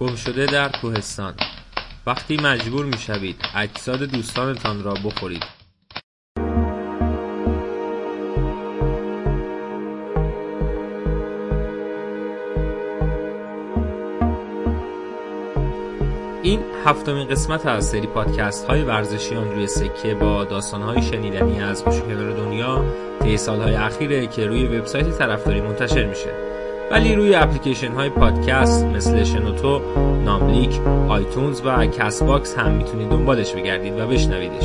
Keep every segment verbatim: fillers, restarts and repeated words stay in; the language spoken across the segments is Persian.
گم شده در کوهستان. وقتی مجبور میشوید اجساد دوستانتان را بخورید. این هفتمین قسمت از سری پادکست های ورزشیان روی سکه با داستان های شنیدنی از گوشه‌کنار دنیا طی سالهای اخیره که روی وبسایت طرفداری منتشر میشه، ولی روی اپلیکیشن های پادکست مثل شنوتو، ناملیک، آیتونز و کست باکس هم میتونید دنبالش بگردید و بشنویدش.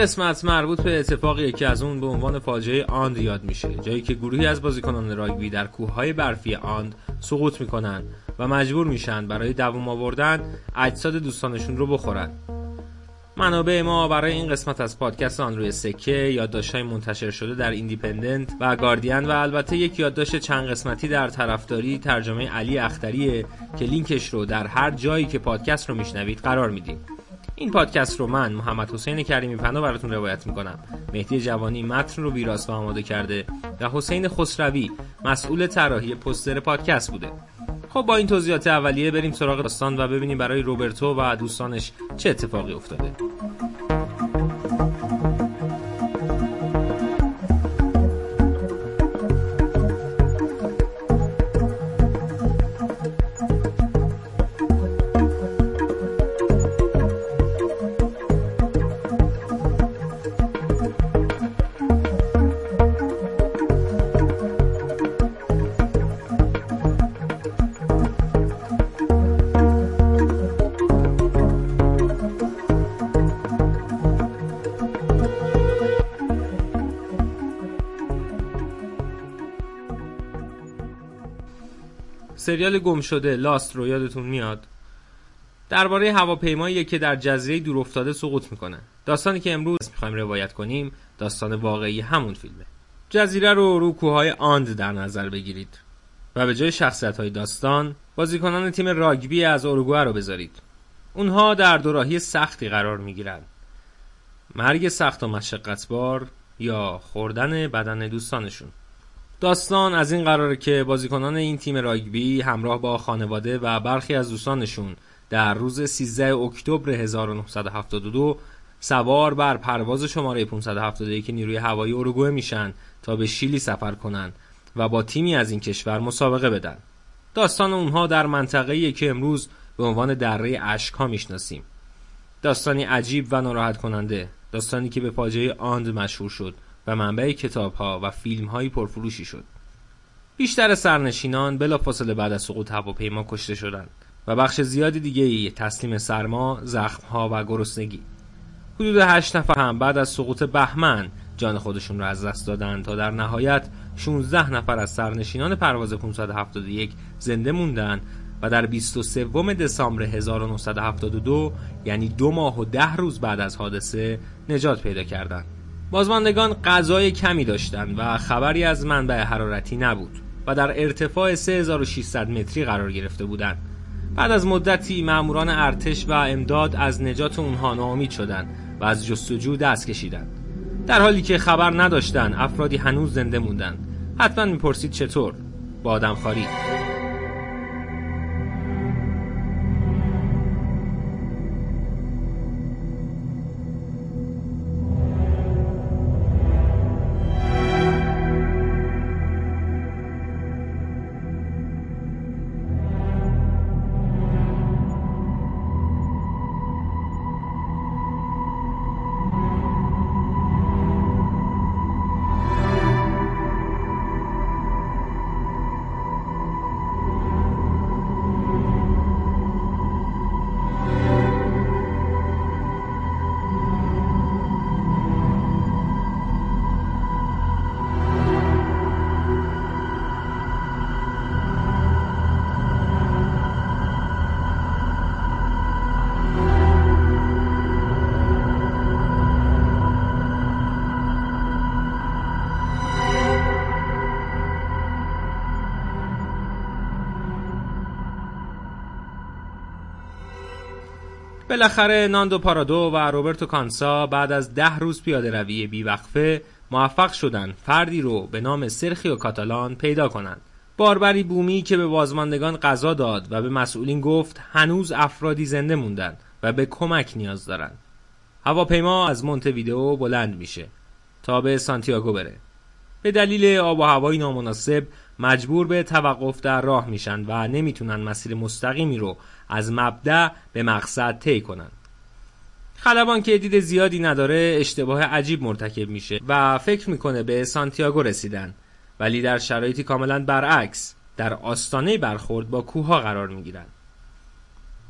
قسمت مربوط به اتفاقیه که از اون به عنوان فاجعه آند یاد میشه، جایی که گروهی از بازیکنان راگبی در کوههای برفی آند سقوط میکنن و مجبور میشن برای دوام آوردن اجساد دوستانشون رو بخورن. منابع ما برای این قسمت از پادکست آن روی سکه، یادداشت‌های منتشر شده در ایندیپندنت و گاردین و البته یک یادداشت چند قسمتی در طرفداری ترجمه علی اختریه که لینکش رو در هر جایی که پادکست رو میشنوید قرار میدیم. این پادکست رو من محمد حسین کریمی پناه براتون روایت میکنم. مهدی جوانی متن رو ویراست و آماده کرده و حسین خسروی مسئول طراحی پوستر پادکست بوده. خب با این توضیحات اولیه بریم سراغ داستان و ببینیم برای روبرتو و دوستانش چه اتفاقی افتاده. سریال گم شده لاست رو یادتون میاد؟ درباره هواپیمایی که در جزیره دور افتاده سقوط میکنه. داستانی که امروز میخوایم روایت کنیم داستان واقعی همون فیلمه. جزیره رو رو کوههای آند در نظر بگیرید و به جای شخصیت‌های داستان بازیکنان تیم راگبی از اروگوئه رو بذارید. اونها در دوراهی سختی قرار میگیرن. مرگ سخت و مشقتبار یا خوردن بدن دوستانشون. داستان از این قراره که بازیکنان این تیم راگبی همراه با خانواده و برخی از دوستانشون در روز سیزده اکتبر هزار و نهصد و هفتاد و دو سوار بر پرواز شماره پانصد و هفتاد و یک نیروی هوایی اروگوئه میشن تا به شیلی سفر کنن و با تیمی از این کشور مسابقه بدن. داستان اونها در منطقه‌ای که امروز به عنوان دره اشک‌ها میشناسیم. داستانی عجیب و ناراحت کننده، داستانی که به فاجعه آند مشهور شد و منبع کتاب‌ها و فیلم‌های پرفروشی شد. بیشتر سرنشینان بلافاصله بعد از سقوط هواپیما کشته شدند و بخش زیادی دیگه‌ای تسلیم سرما، زخم‌ها و گرسنگی. حدود هشت نفر هم بعد از سقوط بهمن جان خودشون را از دست دادند تا در نهایت شانزده نفر از سرنشینان پرواز پانصد و هفتاد و یک زنده موندند و در بیست و سوم دسامبر هزار و نهصد و هفتاد و دو یعنی دو ماه و ده روز بعد از حادثه نجات پیدا کردند. بازماندگان غذای کمی داشتند و خبری از منبع حرارتی نبود و در ارتفاع سه هزار و ششصد متری قرار گرفته بودند. بعد از مدتی ماموران ارتش و امداد از نجات اونها ناامید شدند و از جستجو دست کشیدند. در حالی که خبر نداشتند افرادی هنوز زنده موندند. حتما میپرسید چطور؟ با آدمخواری. بالاخره ناندو پارادو و روبرتو کانسا بعد از ده روز پیاده روی بیوقفه موفق شدند فردی رو به نام سرخیو کاتالان پیدا کنند. باربری بومی که به بازماندگان غذا داد و به مسئولین گفت هنوز افرادی زنده موندن و به کمک نیاز دارن. هواپیما از مونته‌ویدئو بلند میشه تا به سانتیاگو بره. به دلیل آب و هوای نامناسب مجبور به توقف در راه میشن و نمیتونن مسیر مستقیمی رو از مبدأ به مقصد طی کنن. خلبان که دید زیادی نداره اشتباه عجیب مرتکب میشه و فکر میکنه به سانتیاگو رسیدن، ولی در شرایطی کاملا برعکس در آستانه برخورد با کوه‌ها قرار میگیرن.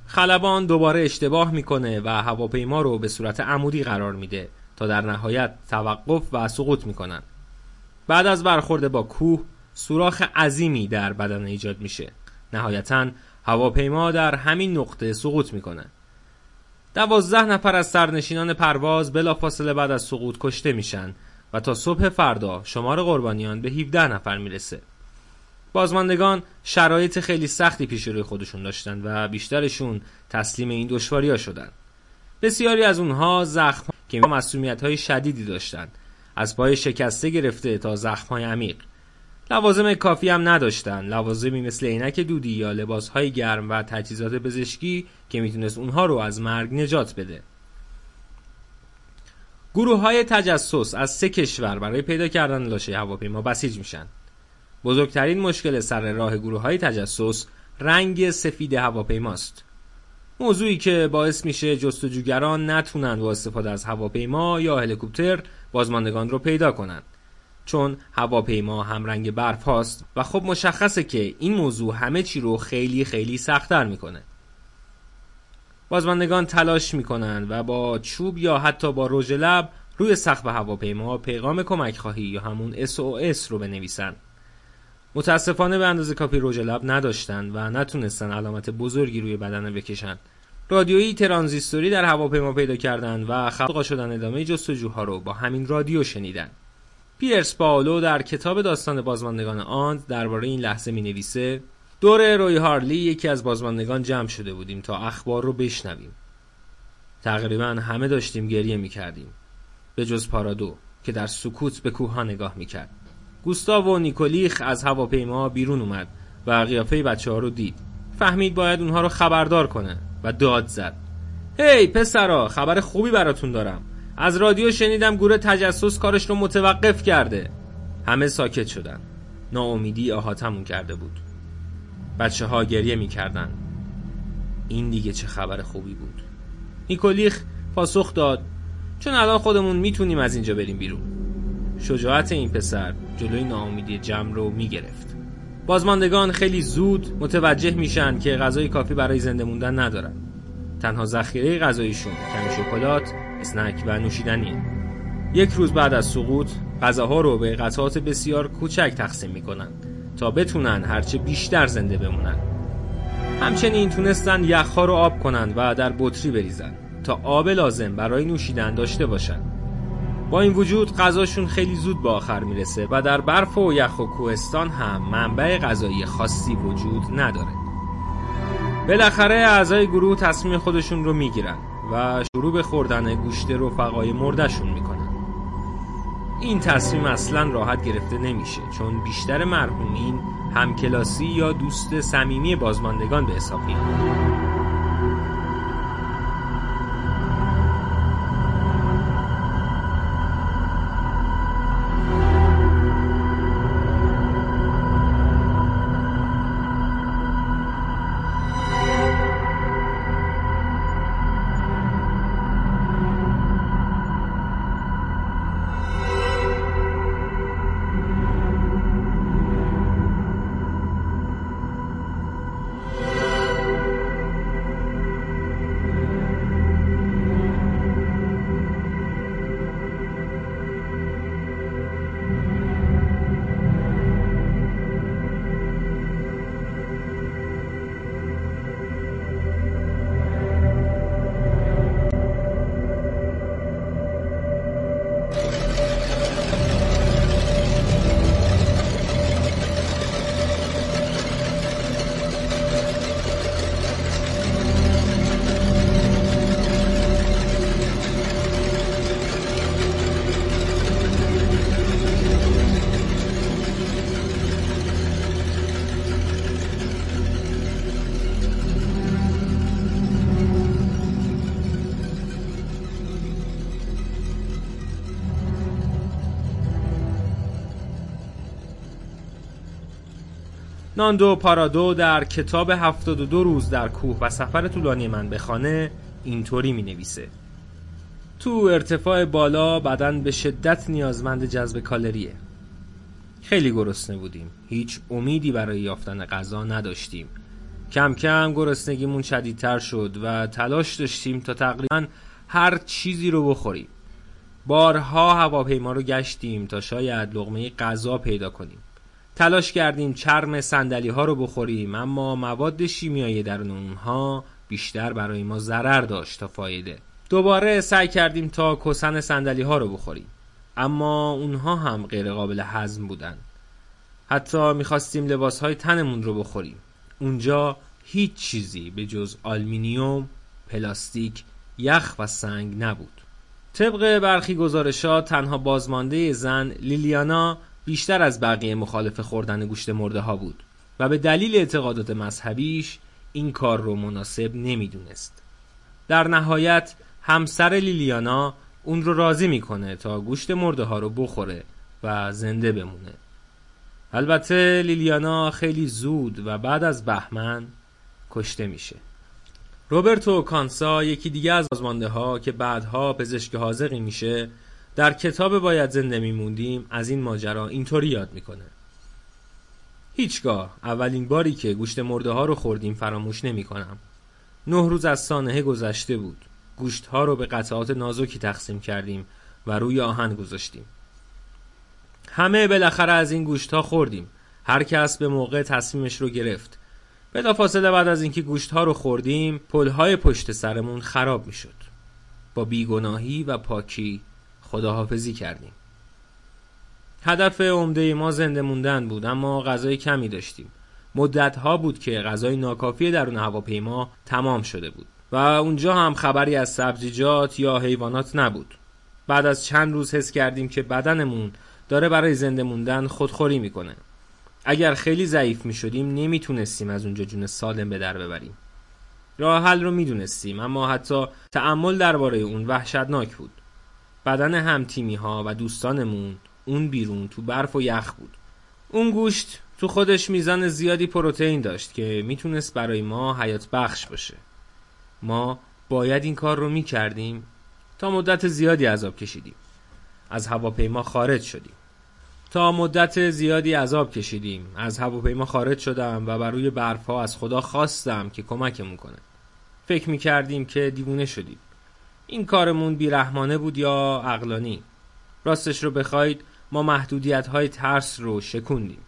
خلبان دوباره اشتباه میکنه و هواپیما رو به صورت عمودی قرار میده تا در نهایت توقف و سقوط میکنن. بعد از برخورد با کوه سوراخ عظیمی در بدن ایجاد میشه. نهایتاً هواپیما در همین نقطه سقوط میکنه. دوازده نفر از سرنشینان پرواز بلافاصله بعد از سقوط کشته میشن و تا صبح فردا شمار قربانیان به هفده نفر میرسه. بازماندگان شرایط خیلی سختی پیش روی خودشون داشتن و بیشترشون تسلیم این دشواری‌ها شدن. بسیاری از اونها زخم که مسمومیت‌های شدیدی داشتن، از پای شکسته گرفته تا زخم‌های عمیق. لوازم کافی هم نداشتن، لوازمی مثل عینک دودی یا لباس‌های گرم و تجهیزات پزشکی که میتونست اونها رو از مرگ نجات بده. گروه‌های تجسس از سه کشور برای پیدا کردن لاشه هواپیما بسیج میشن. بزرگترین مشکل سر راه گروه‌های تجسس رنگ سفید هواپیماست. موضوعی که باعث میشه جستجوگران نتونن با استفاده از هواپیما یا هلیکوپتر بازماندگان رو پیدا کنن، چون هواپیما هم رنگ برف هاست و خب مشخصه که این موضوع همه چی رو خیلی خیلی سخت‌تر میکنه. بازماندگان تلاش میکنن و با چوب یا حتی با رژ لب روی سقف هواپیما پیغام کمک خواهی یا همون اس او اس رو بنویسن. متاسفانه به اندازه کافی رژ لب نداشتن و نتونستن علامت بزرگی روی بدن بکشن. رادیویی ترانزیستوری در هواپیما پیدا کردن و خلق شدن ادامه جستجوها رو با همین رادیو شنیدن. پیرس پائولو در کتاب داستان بازماندگان آند درباره این لحظه می نویسه: دور روی هارلی یکی از بازماندگان جمع شده بودیم تا اخبار رو بشنویم. تقریبا همه داشتیم گریه می کردیم، به جز پارادو که در سکوت به کوه ها نگاه می کرد. گوستاو و نیکولیخ از هواپیما بیرون اومد و قیافه بچه ها رو دید. فهمید باید اونها رو خبردار کنه و داد زد: هی پسرا، خبر خوبی براتون دارم. از رادیو شنیدم گروه تجسس کارش رو متوقف کرده. همه ساکت شدن. ناامیدی آحاتمون کرده بود. بچه ها گریه می کردن. این دیگه چه خبر خوبی بود. نیکولیخ پاسخ داد: چون الان خودمون میتونیم از اینجا بریم بیرون. شجاعت این پسر جلوی ناامیدی جمع رو می گرفت. بازماندگان خیلی زود متوجه میشن که غذای کافی برای زنده موندن ندارن. تنها ذخیره غذایشون کمی شکلات، اسنک و نوشیدنی. یک روز بعد از سقوط غذاها رو به قطعات بسیار کوچک تقسیم میکنن تا بتونن هرچه بیشتر زنده بمونن. همچنین تونستن یخها رو آب کنن و در بطری بریزن تا آب لازم برای نوشیدن داشته باشن. با این وجود غذاشون خیلی زود به آخر میرسه و در برف و یخ و کوهستان هم منبع غذایی خاصی وجود نداره. بالاخره اعضای گروه تصمیم خودشون رو میگیرن و شروع به خوردن گوشت رفقای مرده‌شون میکنن. این تصمیم اصلا راحت گرفته نمیشه، چون بیشتر مرحومین همکلاسی یا دوست صمیمی بازماندگان به حساب میان. ناندو پارادو در کتاب هفتاد و دو روز در کوه و سفر طولانی من به خانه اینطوری می نویسه: تو ارتفاع بالا بدن به شدت نیازمند جذب کالریه. خیلی گرسنه بودیم، هیچ امیدی برای یافتن غذا نداشتیم. کم کم گرسنگیمون شدیدتر شد و تلاش داشتیم تا تقریبا هر چیزی رو بخوریم. بارها هواپیما رو گشتیم تا شاید لقمه غذا پیدا کنیم. تلاش کردیم چرم صندلی ها رو بخوریم، اما مواد شیمیایی درون اونها بیشتر برای ما ضرر داشت تا فایده. دوباره سعی کردیم تا کسن صندلی ها رو بخوریم، اما اونها هم غیر قابل هضم بودن. حتی میخواستیم لباس های تنمون رو بخوریم. اونجا هیچ چیزی به جز آلومینیوم، پلاستیک، یخ و سنگ نبود. طبق برخی گزارشات تنها بازمانده زن لیلیانا بیشتر از بقیه مخالف خوردن گوشت مرده ها بود و به دلیل اعتقادات مذهبیش این کار رو مناسب نمیدونست. در نهایت همسر لیلیانا اون رو راضی میکنه تا گوشت مرده ها رو بخوره و زنده بمونه. البته لیلیانا خیلی زود و بعد از بهمن کشته میشه. روبرتو کانسا، یکی دیگه از بازمانده ها که بعدها پزشک حاذقی میشه، در کتاب باید زنده میموندیم از این ماجرا اینطوری یاد میکنه: هیچگاه اولین باری که گوشت مرده ها رو خوردیم فراموش نمیکنم. نه روز از سانحه گذشته بود. گوشت ها رو به قطعات نازکی تقسیم کردیم و روی آهن گذاشتیم. همه بالاخره از این گوشت ها خوردیم. هر کس به موقع تصمیمش رو گرفت. بلافاصله بعد از اینکه گوشت ها رو خوردیم، پل های پشت سرمون خراب می شد. با بیگناهی و پاکی خداحافظی کردیم. هدف عمده ما زنده موندن بود، اما غذای کمی داشتیم. مدت ها بود که غذای ناکافی درون هواپیما تمام شده بود و اونجا هم خبری از سبزیجات یا حیوانات نبود. بعد از چند روز حس کردیم که بدنمون داره برای زنده موندن خودخوری میکنه. اگر خیلی ضعیف میشدیم نمیتونستیم از اونجا جون سالم به در ببریم. راه حل رو میدونستیم، اما حتی تأمل درباره اون وحشتناک بود. بدن همتیمی ها و دوستانمون اون بیرون تو برف و یخ بود. اون گوشت تو خودش میزان زیادی پروتئین داشت که میتونست برای ما حیات بخش باشه. ما باید این کار رو میکردیم. تا مدت زیادی عذاب کشیدیم. از هواپیما خارج شدیم. تا مدت زیادی عذاب کشیدیم. از هواپیما خارج شدم و بر روی برف‌ها از خدا خواستم که کمکمون کنه. فکر میکردیم که دیوونه شدیم. این کارمون بیرحمانه بود یا عقلانی؟ راستش رو بخواید ما محدودیت‌های ترس رو شکوندیم.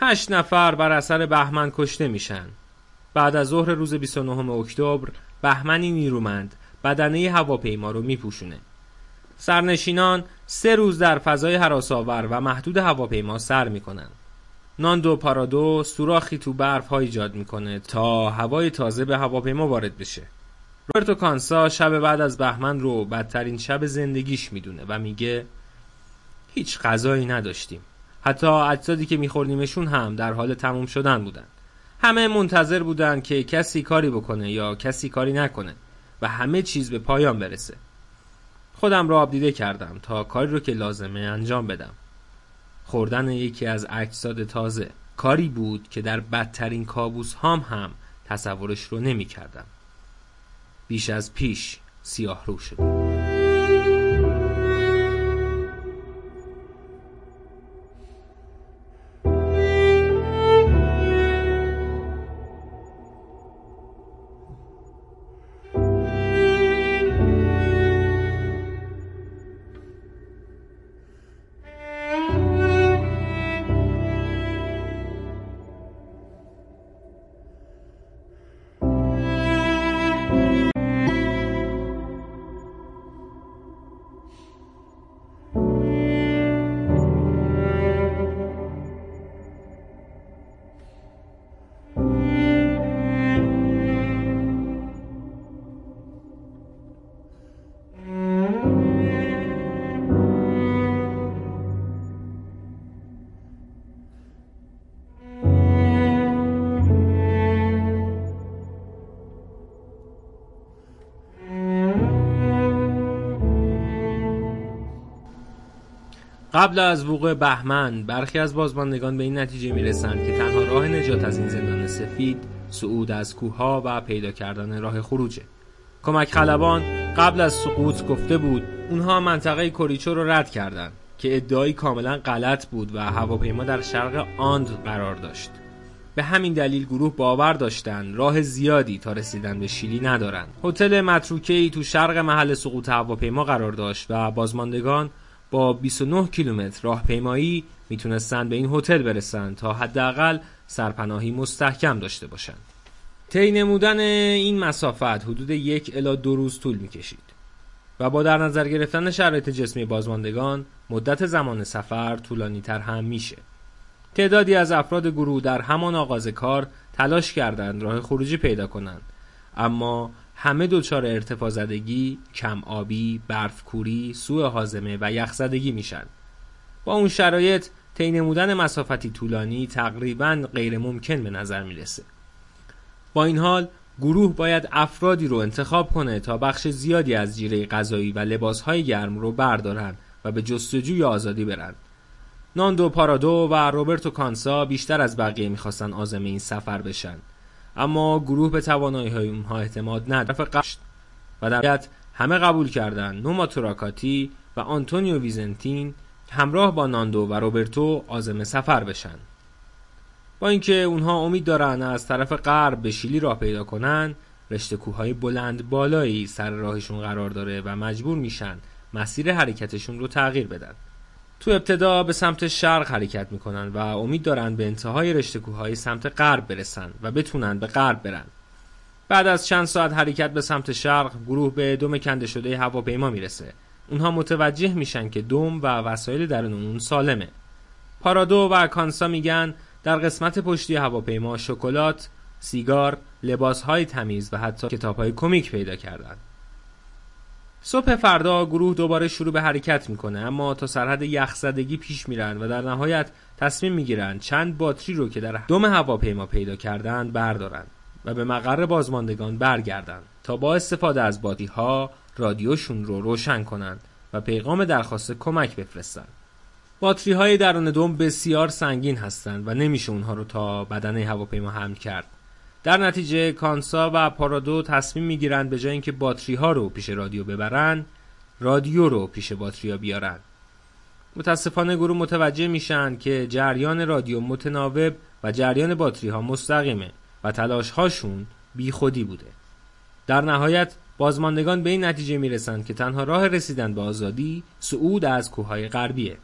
هشت نفر بر اثر بهمن کشته میشن. بعد از ظهر روز بیست و نهم اکتبر بهمنی نیرومند بدنه هواپیما رو میپوشونه. سرنشینان سه روز در فضای هراس‌آور و محدود هواپیما سر میکنن. ناندو پارادو سوراخی تو برف ها ایجاد میکنه تا هوای تازه به هواپیما وارد بشه. روبرتو کانسا شب بعد از بهمن رو بدترین شب زندگیش میدونه و میگه: هیچ غذایی نداشتیم. حتی اجسادی که میخوردیمشون هم در حال تموم شدن بودن. همه منتظر بودن که کسی کاری بکنه یا کسی کاری نکنه و همه چیز به پایان برسه. خودم را آبدیده کردم تا کاری رو که لازمه انجام بدم. خوردن یکی از اجساد تازه کاری بود که در بدترین کابوس هام هم تصورش رو نمی کردم. بیش از پیش سیاه رو شد. قبل از وقوع بهمن برخی از بازماندگان به این نتیجه میرسند که تنها راه نجات از این زندان سفید صعود از کوه‌ها و پیدا کردن راه خروجه. کمک خلبان قبل از سقوط گفته بود اونها منطقه کوریچو رو رد کردن که ادعایی کاملا غلط بود و هواپیما در شرق آند قرار داشت. به همین دلیل گروه باور داشتند راه زیادی تا رسیدن به شیلی ندارند. هتل متروکه‌ای تو شرق محل سقوط هواپیما قرار داشت و بازماندگان با بیست و نه کیلومتر راهپیمایی میتونستن به این هتل برسن تا حداقل سرپناهی مستحکم داشته باشند. طی نمودن این مسافت حدود یک الی دو روز طول میکشید و با در نظر گرفتن شرایط جسمی بازماندگان مدت زمان سفر طولانی تر هم میشه. تعدادی از افراد گروه در همان آغاز کار تلاش کردند راه خروجی پیدا کنند، اما همه دچار ارتفاع زدگی، کم آبی، برف کوری، سوء هاضمه و یخ زدگی میشن. با اون شرایط طی نمودن مسافتی طولانی تقریباً غیر ممکن به نظر میرسه. با این حال گروه باید افرادی رو انتخاب کنه تا بخش زیادی از جیره غذایی و لباس‌های گرم رو بردارن و به جستجوی آزادی برن. ناندو پارادو و روبرتو کانسا بیشتر از بقیه می‌خواستن عازم این سفر بشن، اما گروه به توانایی‌های اونها اعتماد نداشت و در نهایت همه قبول کردند نوما توراکاتی و آنتونیو ویزنتین همراه با ناندو و روبرتو عازم سفر بشن. با اینکه اونها امید دارن از طرف غرب به شیلی راه پیدا کنن، رشته کوههای بلند بالایی سر راهشون قرار داره و مجبور میشن مسیر حرکتشون رو تغییر بدن. تو ابتدا به سمت شرق حرکت میکنن و امید دارن به انتهای رشته کوههای سمت غرب برسن و بتونن به غرب برن. بعد از چند ساعت حرکت به سمت شرق، گروه به دم کنده شده هواپیما میرسه. اونها متوجه میشن که دم و وسایل درون اون سالمه. پارادو و کانسا میگن در قسمت پشتی هواپیما شکلات، سیگار، لباس‌های تمیز و حتی کتاب‌های کمیک پیدا کردند. صبح فردا گروه دوباره شروع به حرکت می‌کنه، اما تا سرحد یخزدگی پیش میرن و در نهایت تصمیم می‌گیرن چند باتری رو که در دم هواپیما پیدا کردن بردارن و به مقر بازماندگان برگردن تا با استفاده از باتری‌ها رادیوشون رو روشن کنن و پیغام درخواست کمک بفرستن. باتری های درون دم بسیار سنگین هستند و نمیشه اونها رو تا بدن هواپیما حمل کرد. در نتیجه کانسا و پارادو تصمیم میگیرن به جای اینکه باتری ها رو پیش رادیو ببرن، رادیو رو پیش باتری ها بیارن. متاسفانه گروه متوجه میشن که جریان رادیو متناوب و جریان باتری ها مستقیمه و تلاش هاشون بی خودی بوده. در نهایت بازماندگان به این نتیجه میرسن که تنها راه رسیدن به آزادی صعود از کوههای غربیه.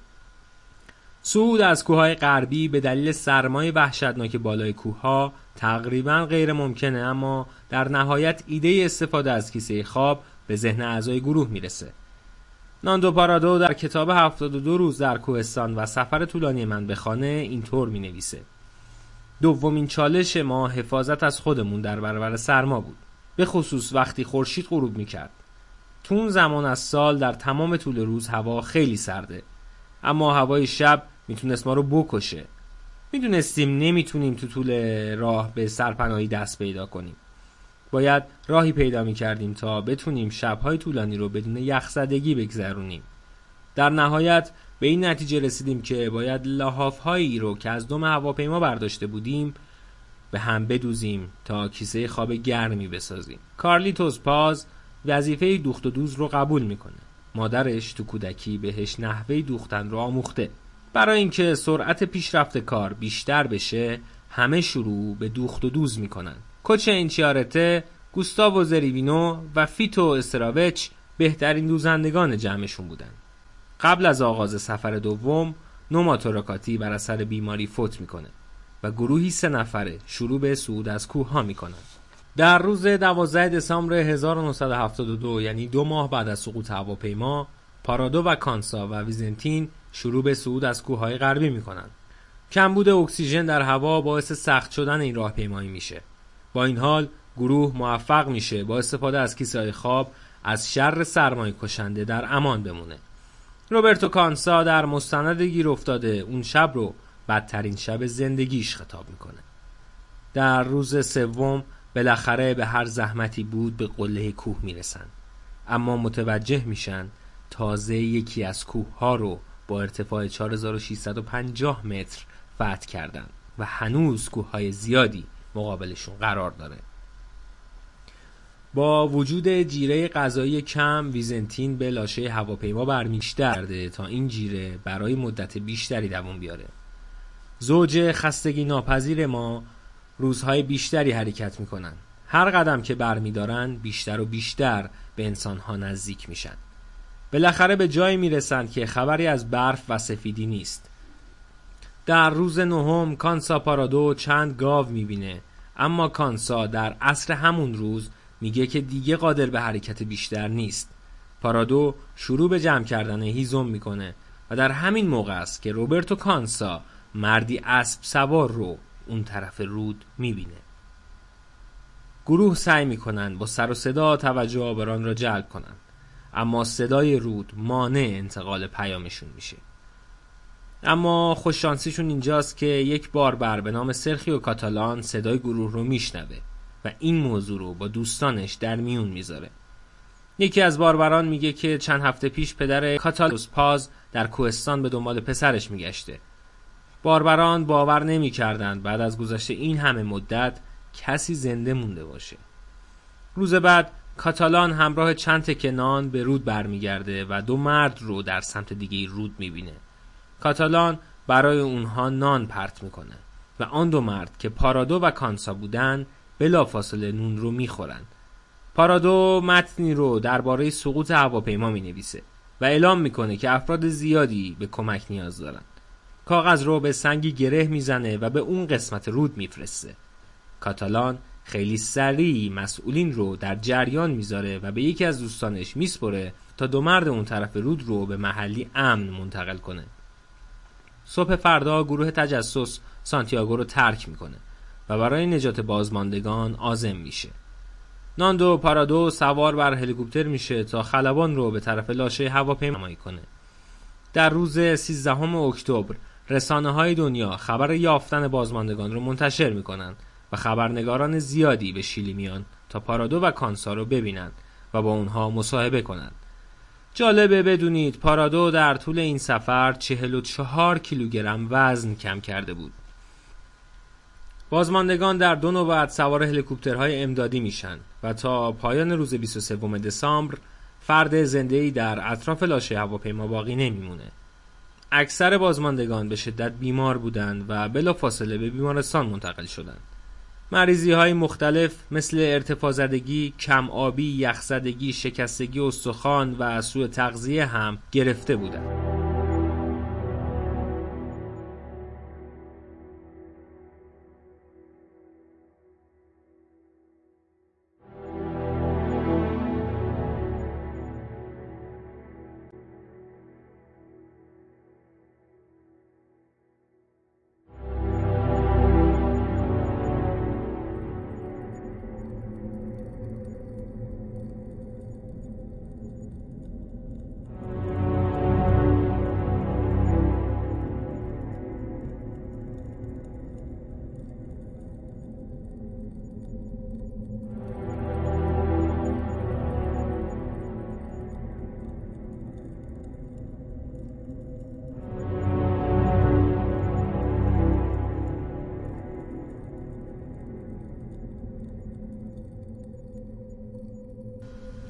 صعود از کوههای غربی به دلیل سرمای وحشتناک بالای کوهها تقریباً غیر ممکنه، اما در نهایت ایده استفاده از کیسه خواب به ذهن اعضای گروه میرسه. ناندو پارادو در کتاب هفتاد و دو روز در کوهستان و سفر طولانی من به خانه اینطور مینویسه: دومین چالش ما حفاظت از خودمون در برابر سرما بود، به خصوص وقتی خورشید غروب میکرد. تو اون زمان از سال در تمام طول روز هوا خیلی سرده، اما هوای شب میتونست ما رو بکشه. میدونستیم نمیتونیم تو طول راه به سرپناهی دست پیدا کنیم. باید راهی پیدا میکردیم تا بتونیم شبهای طولانی رو بدون یخزدگی بگذرونیم. در نهایت به این نتیجه رسیدیم که باید لحافهایی رو که از دم هواپیما برداشته بودیم به هم بدوزیم تا کیسه خواب گرمی بسازیم. کارلیتوس پاز وظیفه دوخت و دوز رو قبول میکنه. مادرش تو کودکی بهش نحوه دوختن رو آموخته. برای اینکه سرعت پیشرفت کار بیشتر بشه، همه شروع به دوخت و دوز میکنن. کوچ اینچیارته، گوستاو زریبینو و فیتو استراوچ بهترین دوزندگان جمعشون بودن. قبل از آغاز سفر دوم، نوما توراکاتی بر اثر بیماری فوت میکنه و گروهی سه نفره شروع به صعود از کوه ها میکنن. در روز دوازده دسامبر هزار و نهصد و هفتاد و دو، یعنی دو ماه بعد از سقوط هواپیما، پارادو و کانسا و ویزنتین شروع به صعود از کوههای غربی میکنند. کمبود اکسیژن در هوا باعث سخت شدن این راهپیمایی میشه. با این حال گروه موفق میشه با استفاده از کیسه‌های خواب از شر سرمای کشنده در امان بمونه. روبرتو کانسا در مستند گیر افتاده اون شب رو بدترین شب زندگیش خطاب میکنه. در روز سوم بالاخره به هر زحمتی بود به قله کوه میرسن، اما متوجه میشن تازه یکی از کوه ها رو با ارتفاع چهار هزار و ششصد و پنجاه متر فتح کردن. و هنوز کوههای زیادی مقابلشون قرار داره. با وجود جیره غذایی کم، ویزنتین به لاشه هواپیما برمی‌گرده تا این جیره برای مدت بیشتری دوام بیاره. زوج خستگی ناپذیر ما روزهای بیشتری حرکت میکنن. هر قدم که برمیدارن بیشتر و بیشتر به انسانها نزدیک میشن. بالاخره به جایی میرسن که خبری از برف و سفیدی نیست. در روز نهم کانسا پارادو چند گاو میبینه، اما کانسا در عصر همون روز میگه که دیگه قادر به حرکت بیشتر نیست. پارادو شروع به جمع کردن هیزم میکنه و در همین موقع است که روبرتو کانسا مردی اسب سوار رو اون طرف رود میبینه. گروه سعی میکنن با سر و صدا توجه آبران را جلب کنن، اما صدای رود مانع انتقال پیامشون میشه. اما خوششانسیشون اینجاست که یک باربر به نام سرخیو کاتالان صدای گروه رو میشنوه و این موضوع رو با دوستانش در میون میذاره. یکی از باربران میگه که چند هفته پیش پدر کاتالوس پاز در کوهستان به دنبال پسرش میگشته. باربران باور نمی کردن بعد از گذشت این همه مدت کسی زنده مونده باشه. روز بعد کاتالان همراه چند تکه نان به رود برمیگرده و دو مرد رو در سمت دیگه رود میبینه. کاتالان برای اونها نان پرت میکنه و آن دو مرد که پارادو و کانسا بودن بلافاصله نون رو میخورن. پارادو متنی رو درباره سقوط هواپیما مینویسه و اعلام میکنه که افراد زیادی به کمک نیاز دارن. کاغذ رو به سنگی گره میزنه و به اون قسمت رود میفرسته. کاتالان خیلی سریع مسئولین رو در جریان میذاره و به یکی از دوستانش میسپره تا دو مرد اون طرف رود رو به محلی امن منتقل کنه. صبح فردا گروه تجسس سانتیاگو رو ترک میکنه و برای نجات بازماندگان عازم میشه. ناندو پارادو سوار بر هلیکوپتر میشه تا خلبان رو به طرف لاشه هواپیمایی کنه. در روز سیزدهم اکتبر رسانه‌های دنیا خبر یافتن بازماندگان رو منتشر میکنن و خبرنگاران زیادی به شیلی میان تا پارادو و کانسا رو ببینن و با اونها مصاحبه کنن. جالبه بدونید پارادو در طول این سفر چهل و چهار کیلوگرم وزن کم کرده بود. بازماندگان در دو نوبت سوار هلیکوپترهای امدادی میشن و تا پایان روز بیست و سوم دسامبر فرد زنده‌ای در اطراف لاشه هواپیما باقی نمیمونه. اکثر بازماندگان به شدت بیمار بودند و بلافاصله به بیمارستان منتقل شدند. مریضی‌های مختلف مثل ارتفاع زدگی، کم آبی، یخزدگی، شکستگی استخوان و سوء تغذیه هم گرفته بودند.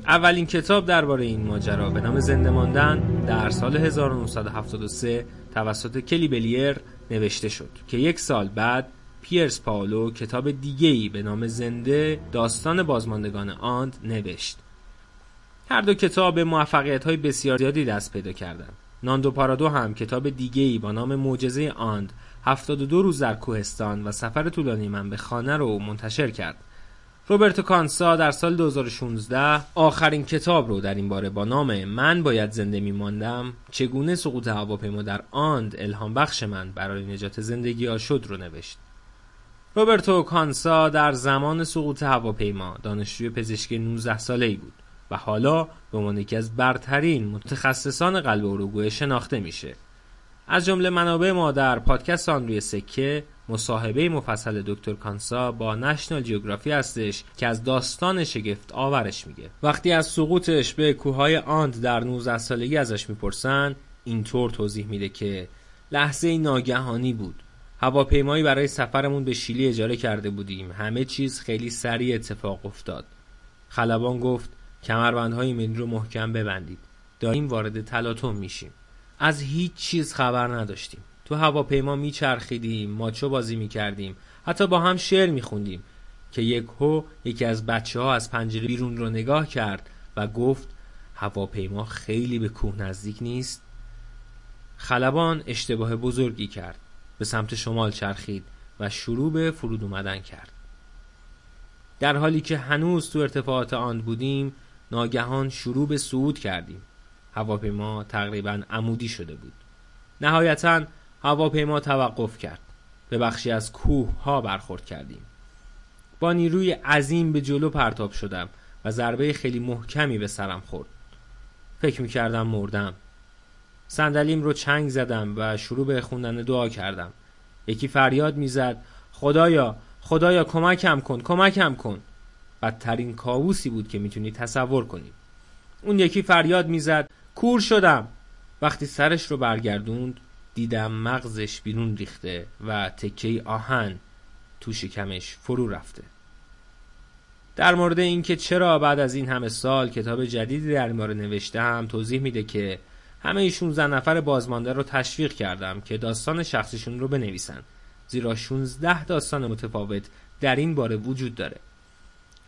اولین کتاب درباره این ماجرا به نام زنده ماندن در سال هزار و نهصد و هفتاد و سه توسط کلی بلیر نوشته شد که یک سال بعد پیرس پاولو کتاب دیگه‌ای به نام زنده داستان بازماندگان آند نوشت. هر دو کتاب به موفقیت‌های بسیار زیادی دست پیدا کردند. ناندو پارادو هم کتاب دیگه‌ای با نام معجزه آند هفتاد و دو روز در کوهستان و سفر طولانی من به خانه رو منتشر کرد. روبرتو کانسا در سال دو هزار و شانزده آخرین کتاب رو در این باره با نام من باید زنده میماندم چگونه سقوط هواپیما در آند الهام بخش من برای نجات زندگی‌ها شد رو نوشت. روبرتو کانسا در زمان سقوط هواپیما دانشجوی پزشکی نوزده ساله‌ای بود و حالا به عنوان یکی از برترین متخصصان قلب اروگوئه شناخته میشه. از جمله منابع ما در پادکست آن روی سکه مصاحبه مفصل دکتر کانسا با نشنال جیوگرافی هستش که از داستان شگفت آورش میگه. وقتی از سقوطش به کوههای آند در نوزده سالگی ازش میپرسن اینطور توضیح میده که لحظه ناگهانی بود. هواپیمایی برای سفرمون به شیلی اجاره کرده بودیم. همه چیز خیلی سریع اتفاق افتاد. خلبان گفت کمربندهای من رو محکم ببندید، داریم وارد تلاطم میشیم. از هیچ چیز خبر نداشتیم. تو هواپیما میچرخیدیم، ماچو بازی میکردیم، حتی با هم شعر میخوندیم که یک هو یکی از بچه ها از پنجره بیرون رو نگاه کرد و گفت هواپیما خیلی به کوه نزدیک نیست؟ خلبان اشتباه بزرگی کرد. به سمت شمال چرخید و شروع به فرود اومدن کرد. در حالی که هنوز تو ارتفاعات آن بودیم، ناگهان شروع به صعود کردیم. هواپیما تقریبا عمودی شده بود. نهایتاً هواپیما توقف کرد. به بخشی از کوه ها برخورد کردیم. با نیروی عظیم به جلو پرتاب شدم و ضربه خیلی محکمی به سرم خورد. فکر می‌کردم مردم. صندلیم رو چنگ زدم و شروع به خوندن دعا کردم. یکی فریاد میزد خدایا خدایا کمکم کن کمکم کن. بدترین کابوسی بود که میتونی تصور کنی. اون یکی فریاد میزد کور شدم. وقتی سرش رو برگردوند دیدم مغزش بیرون ریخته و تکه آهن تو شکمش فرو رفته. در مورد اینکه چرا بعد از این همه سال کتاب جدیدی در مورد نوشتم توضیح میده که همه ای شانزده نفر بازمانده رو تشویق کردم که داستان شخصیشون رو بنویسن، زیرا شانزده داستان متفاوت در این باره وجود داره.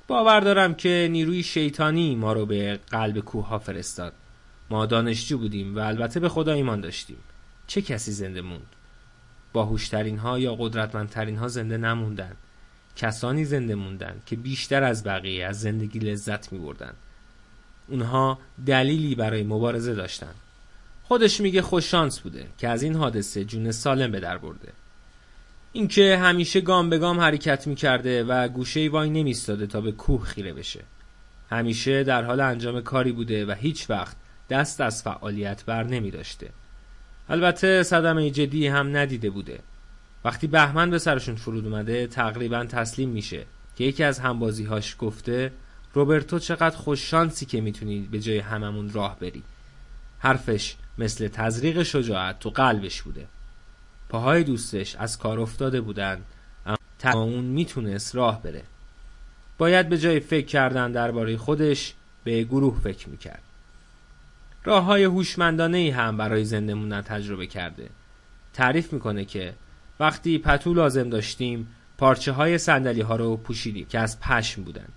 باور دارم که نیروی شیطانی ما رو به قلب کوه ها فرستاد. ما دانشجو بودیم و البته به خدا ایمان داشتیم. چه کسی زنده موند؟ باهوشترین ها یا قدرتمندترین ها زنده نموندن. کسانی زنده موندن که بیشتر از بقیه از زندگی لذت می بردن. اونها دلیلی برای مبارزه داشتن. خودش میگه خوش شانس بوده که از این حادثه جون سالم به در برده. اینکه همیشه گام به گام حرکت میکرده و گوشه وای نمیستاده تا به کوه خیره بشه. همیشه در حال انجام کاری بوده و هیچ وقت دست از فعالیت بر نمیداشته. البته صدمه جدی هم ندیده بوده. وقتی بهمن به سرشون فرود اومده تقریبا تسلیم میشه که یکی از همبازیهاش گفته روبرتو چقدر خوش شانسی که میتونی به جای هممون راه بری. حرفش مثل تزریق شجاعت تو قلبش بوده. پاهای دوستش از کار افتاده بودن، اما تنها اون میتونست راه بره. باید به جای فکر کردن درباره خودش به گروه فکر میکرد. راههای هوشمندانه‌ای هم برای زنده موندن تجربه کرده. تعریف میکنه که وقتی پتو لازم داشتیم پارچه های صندلی ها رو پوشیدیم که از پشم بودن.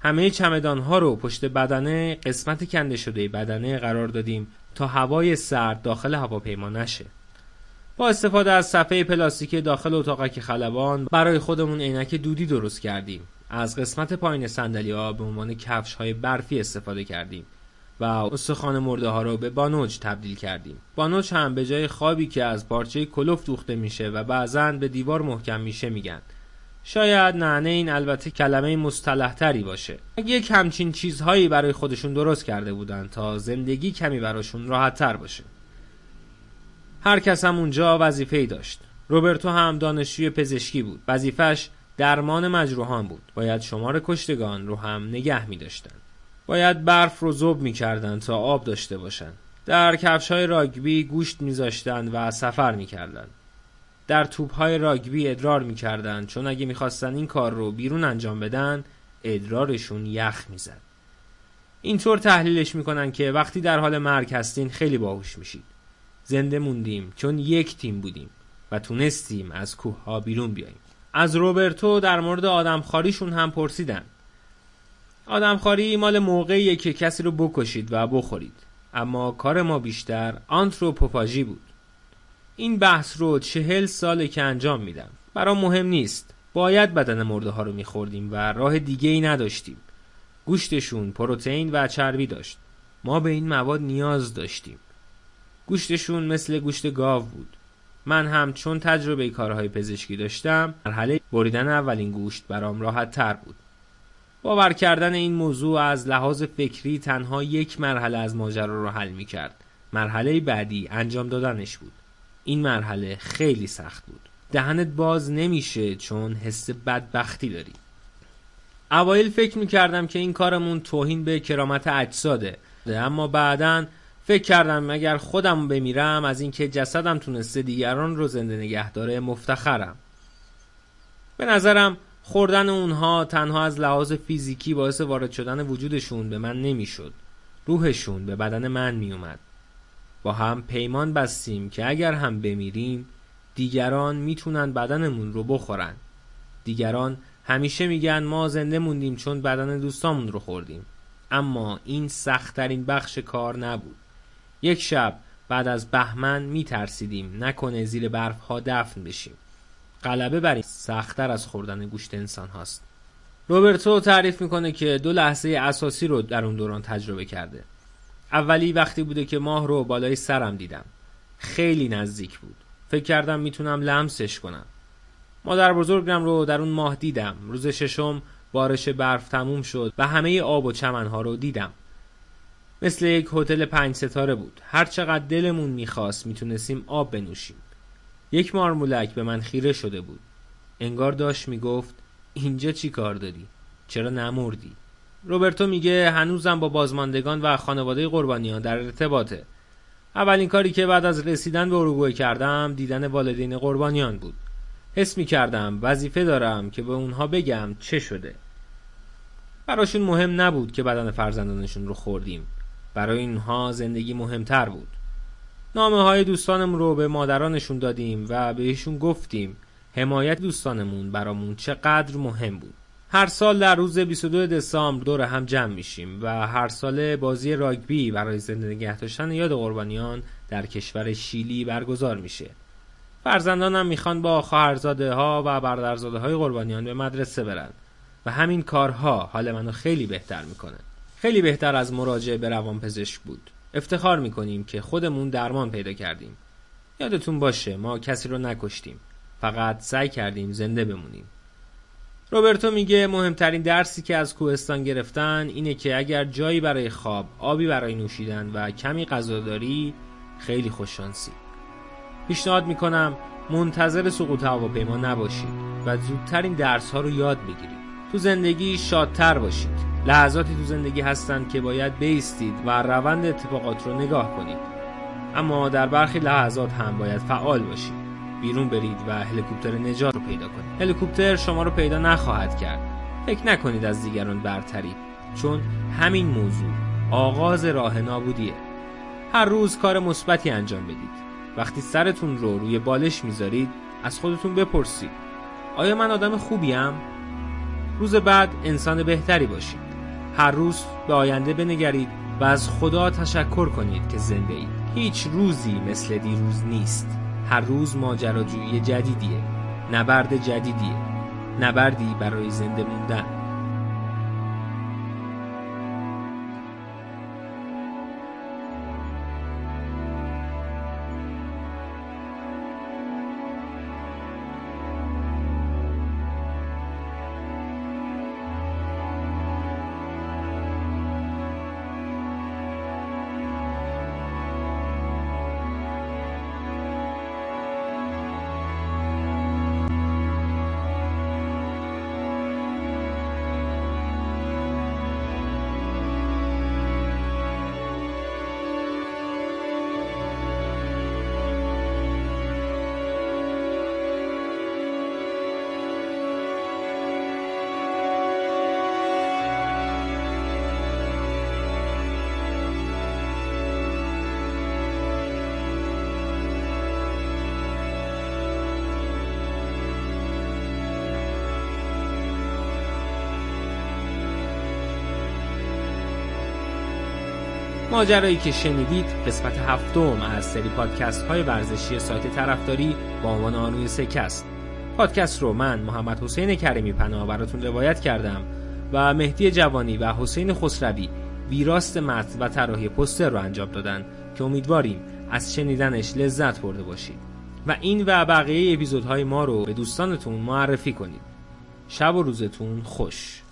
همه چمدان ها رو پشت بدنه قسمت کنده شده بدنه قرار دادیم تا هوای سرد داخل هواپیما نشه. با استفاده از صفحه پلاستیکی داخل اتاقک خلبان برای خودمون عینک دودی درست کردیم. از قسمت پایین صندلی‌ها به عنوان کفش‌های برفی استفاده کردیم و استخوان مرده‌ها رو به بانوج تبدیل کردیم. بانوج هم به جای خوابی که از پارچه کلوف دوخته میشه و بعضاً به دیوار محکم میشه میگن. شاید نعنه این البته کلمه مصطلح‌تری باشه. یک همچین چیزهایی برای خودشون درست کرده بودن تا زندگی کمی براشون راحت‌تر باشه. هر کس هم اونجا وظیفه‌ای داشت. روبرتو هم دانشجوی پزشکی بود. وظیفش درمان مجروحان بود. باید شمار کشتگان رو هم نگه می‌داشتن. باید برف رو ذوب می‌کردن تا آب داشته باشن. در کفش‌های راگبی گوشت می‌ذاشتن و سفر می‌کردن. در توپ‌های راگبی ادرار می‌کردن، چون اگه می‌خواستن این کار رو بیرون انجام بدن، ادرارشون یخ می‌زد. اینطور تحلیلش می‌کنن که وقتی در حال مرگ هستین خیلی باهوش می‌شید. زنده موندیم چون یک تیم بودیم و تونستیم از کوه ها بیرون بیاییم. از روبرتو در مورد آدمخواریشون هم پرسیدن. آدمخواری مال موقعیه که کسی رو بکشید و بخورید، اما کار ما بیشتر آنتروپوفاژی بود. این بحث رو چهل ساله که انجام میدم. برام مهم نیست. باید بدن مرده ها رو میخوردیم و راه دیگه ای نداشتیم. گوشتشون پروتئین و چربی داشت. ما به این مواد نیاز داشتیم. گوشتشون مثل گوشت گاو بود. من هم چون تجربه کارهای پزشکی داشتم، مرحله بریدن اولین گوشت برام راحت تر بود. باور کردن این موضوع از لحاظ فکری تنها یک مرحله از ماجرا رو حل می کرد. مرحله بعدی انجام دادنش بود. این مرحله خیلی سخت بود. دهنت باز نمیشه چون حس بدبختی داری. اوایل فکر می کردم که این کارمون توهین به کرامت اجساده، اما بعداً فکر کردم مگر خودم بمیرم از اینکه جسدم تونسته دیگران رو زنده نگه داره مفتخرم. به نظرم خوردن اونها تنها از لحاظ فیزیکی باعث وارد شدن وجودشون به من نمیشد، روحشون به بدن من میومد. با هم پیمان بستیم که اگر هم بمیریم دیگران میتونن بدنمون رو بخورن. دیگران همیشه میگن ما زنده موندیم چون بدن دوستامون رو خوردیم، اما این سخت‌ترین بخش کار نبود. یک شب بعد از بهمن میترسیدیم نکنه زیر برف ها دفن بشیم. غلبه بر این سخت‌تر از خوردن گوشت انسان هاست. روبرتو تعریف میکنه که دو لحظه اساسی رو در اون دوران تجربه کرده. اولی وقتی بوده که ماه رو بالای سرم دیدم، خیلی نزدیک بود، فکر کردم میتونم لمسش کنم. مادر بزرگم رو در اون ماه دیدم. روز ششم بارش برف تموم شد و همه آب و چمنها رو دیدم. مثل یک هتل پنج ستاره بود، هر چقدر دلمون میخواست میتونستیم آب بنوشیم. یک مارمولک به من خیره شده بود، انگار داشت میگفت اینجا چی کار داری؟ چرا نمردی؟ روبرتو میگه هنوزم با بازماندگان و خانواده قربانیان در ارتباطه. اولین کاری که بعد از رسیدن به اروگوئه کردم دیدن والدین قربانیان بود. حس میکردم وظیفه دارم که به اونها بگم چه شده. براشون مهم نبود که بدن فرزندانشون رو خوردیم، برای اونها زندگی مهمتر بود. نامه های دوستانم رو به مادرانشون دادیم و بهشون گفتیم حمایت دوستانمون برامون چقدر مهم بود. هر سال در روز بیست و دو دسامبر دور هم جمع میشیم و هر سال بازی راگبی برای زنده نگه داشتن یاد قربانیان در کشور شیلی برگزار میشه. فرزندانم میخوان با خواهرزاده ها و برادرزاده های قربانیان به مدرسه برن و همین کارها حال منو خیلی بهتر میکنه. خیلی بهتر از مراجعه به روانپزشک بود. افتخار میکنیم که خودمون درمان پیدا کردیم. یادتون باشه ما کسی رو نکشتیم، فقط سعی کردیم زنده بمونیم. روبرتو میگه مهمترین درسی که از کوهستان گرفتن اینه که اگر جایی برای خواب، آبی برای نوشیدن و کمی غذا داری خیلی خوششانسی. پیشنهاد میکنم منتظر سقوط هواپیما نباشید و زودتر این درس ها رو یاد بگیرید. تو زندگی شادتر باشید. لحظاتی تو زندگی هستن که باید بایستید و روند اتفاقات رو نگاه کنید، اما در برخی لحظات هم باید فعال باشید. بیرون برید و هلیکوپتر نجات رو پیدا کنید. هلیکوپتر شما رو پیدا نخواهد کرد. فکر نکنید از دیگران برترید، چون همین موضوع آغاز راه نابودیه. هر روز کار مثبتی انجام بدید. وقتی سرتون رو روی بالش میذارید از خودتون بپرسید آیا من آدم خوبیم؟ روز بعد انسان بهتری باشید. هر روز به آینده بنگرید و از خدا تشکر کنید که زنده اید. هیچ روزی مثل دیروز نیست. هر روز ماجراجویی جدیدیه، نبرد جدیدیه، نبردی برای زنده موندن. ماجرایی که شنیدید قسمت هفتم از سری پادکست های ورزشی سایت طرفداری با عنوان آنوی سکه است. پادکست رو من محمد حسین کریمی پناه براتون روایت کردم و مهدی جوانی و حسین خسروی ویراست متن و طراحی پوستر رو انجام دادن که امیدواریم از شنیدنش لذت برده باشید و این و بقیه اپیزودهای ما رو به دوستانتون معرفی کنید. شب و روزتون خوش.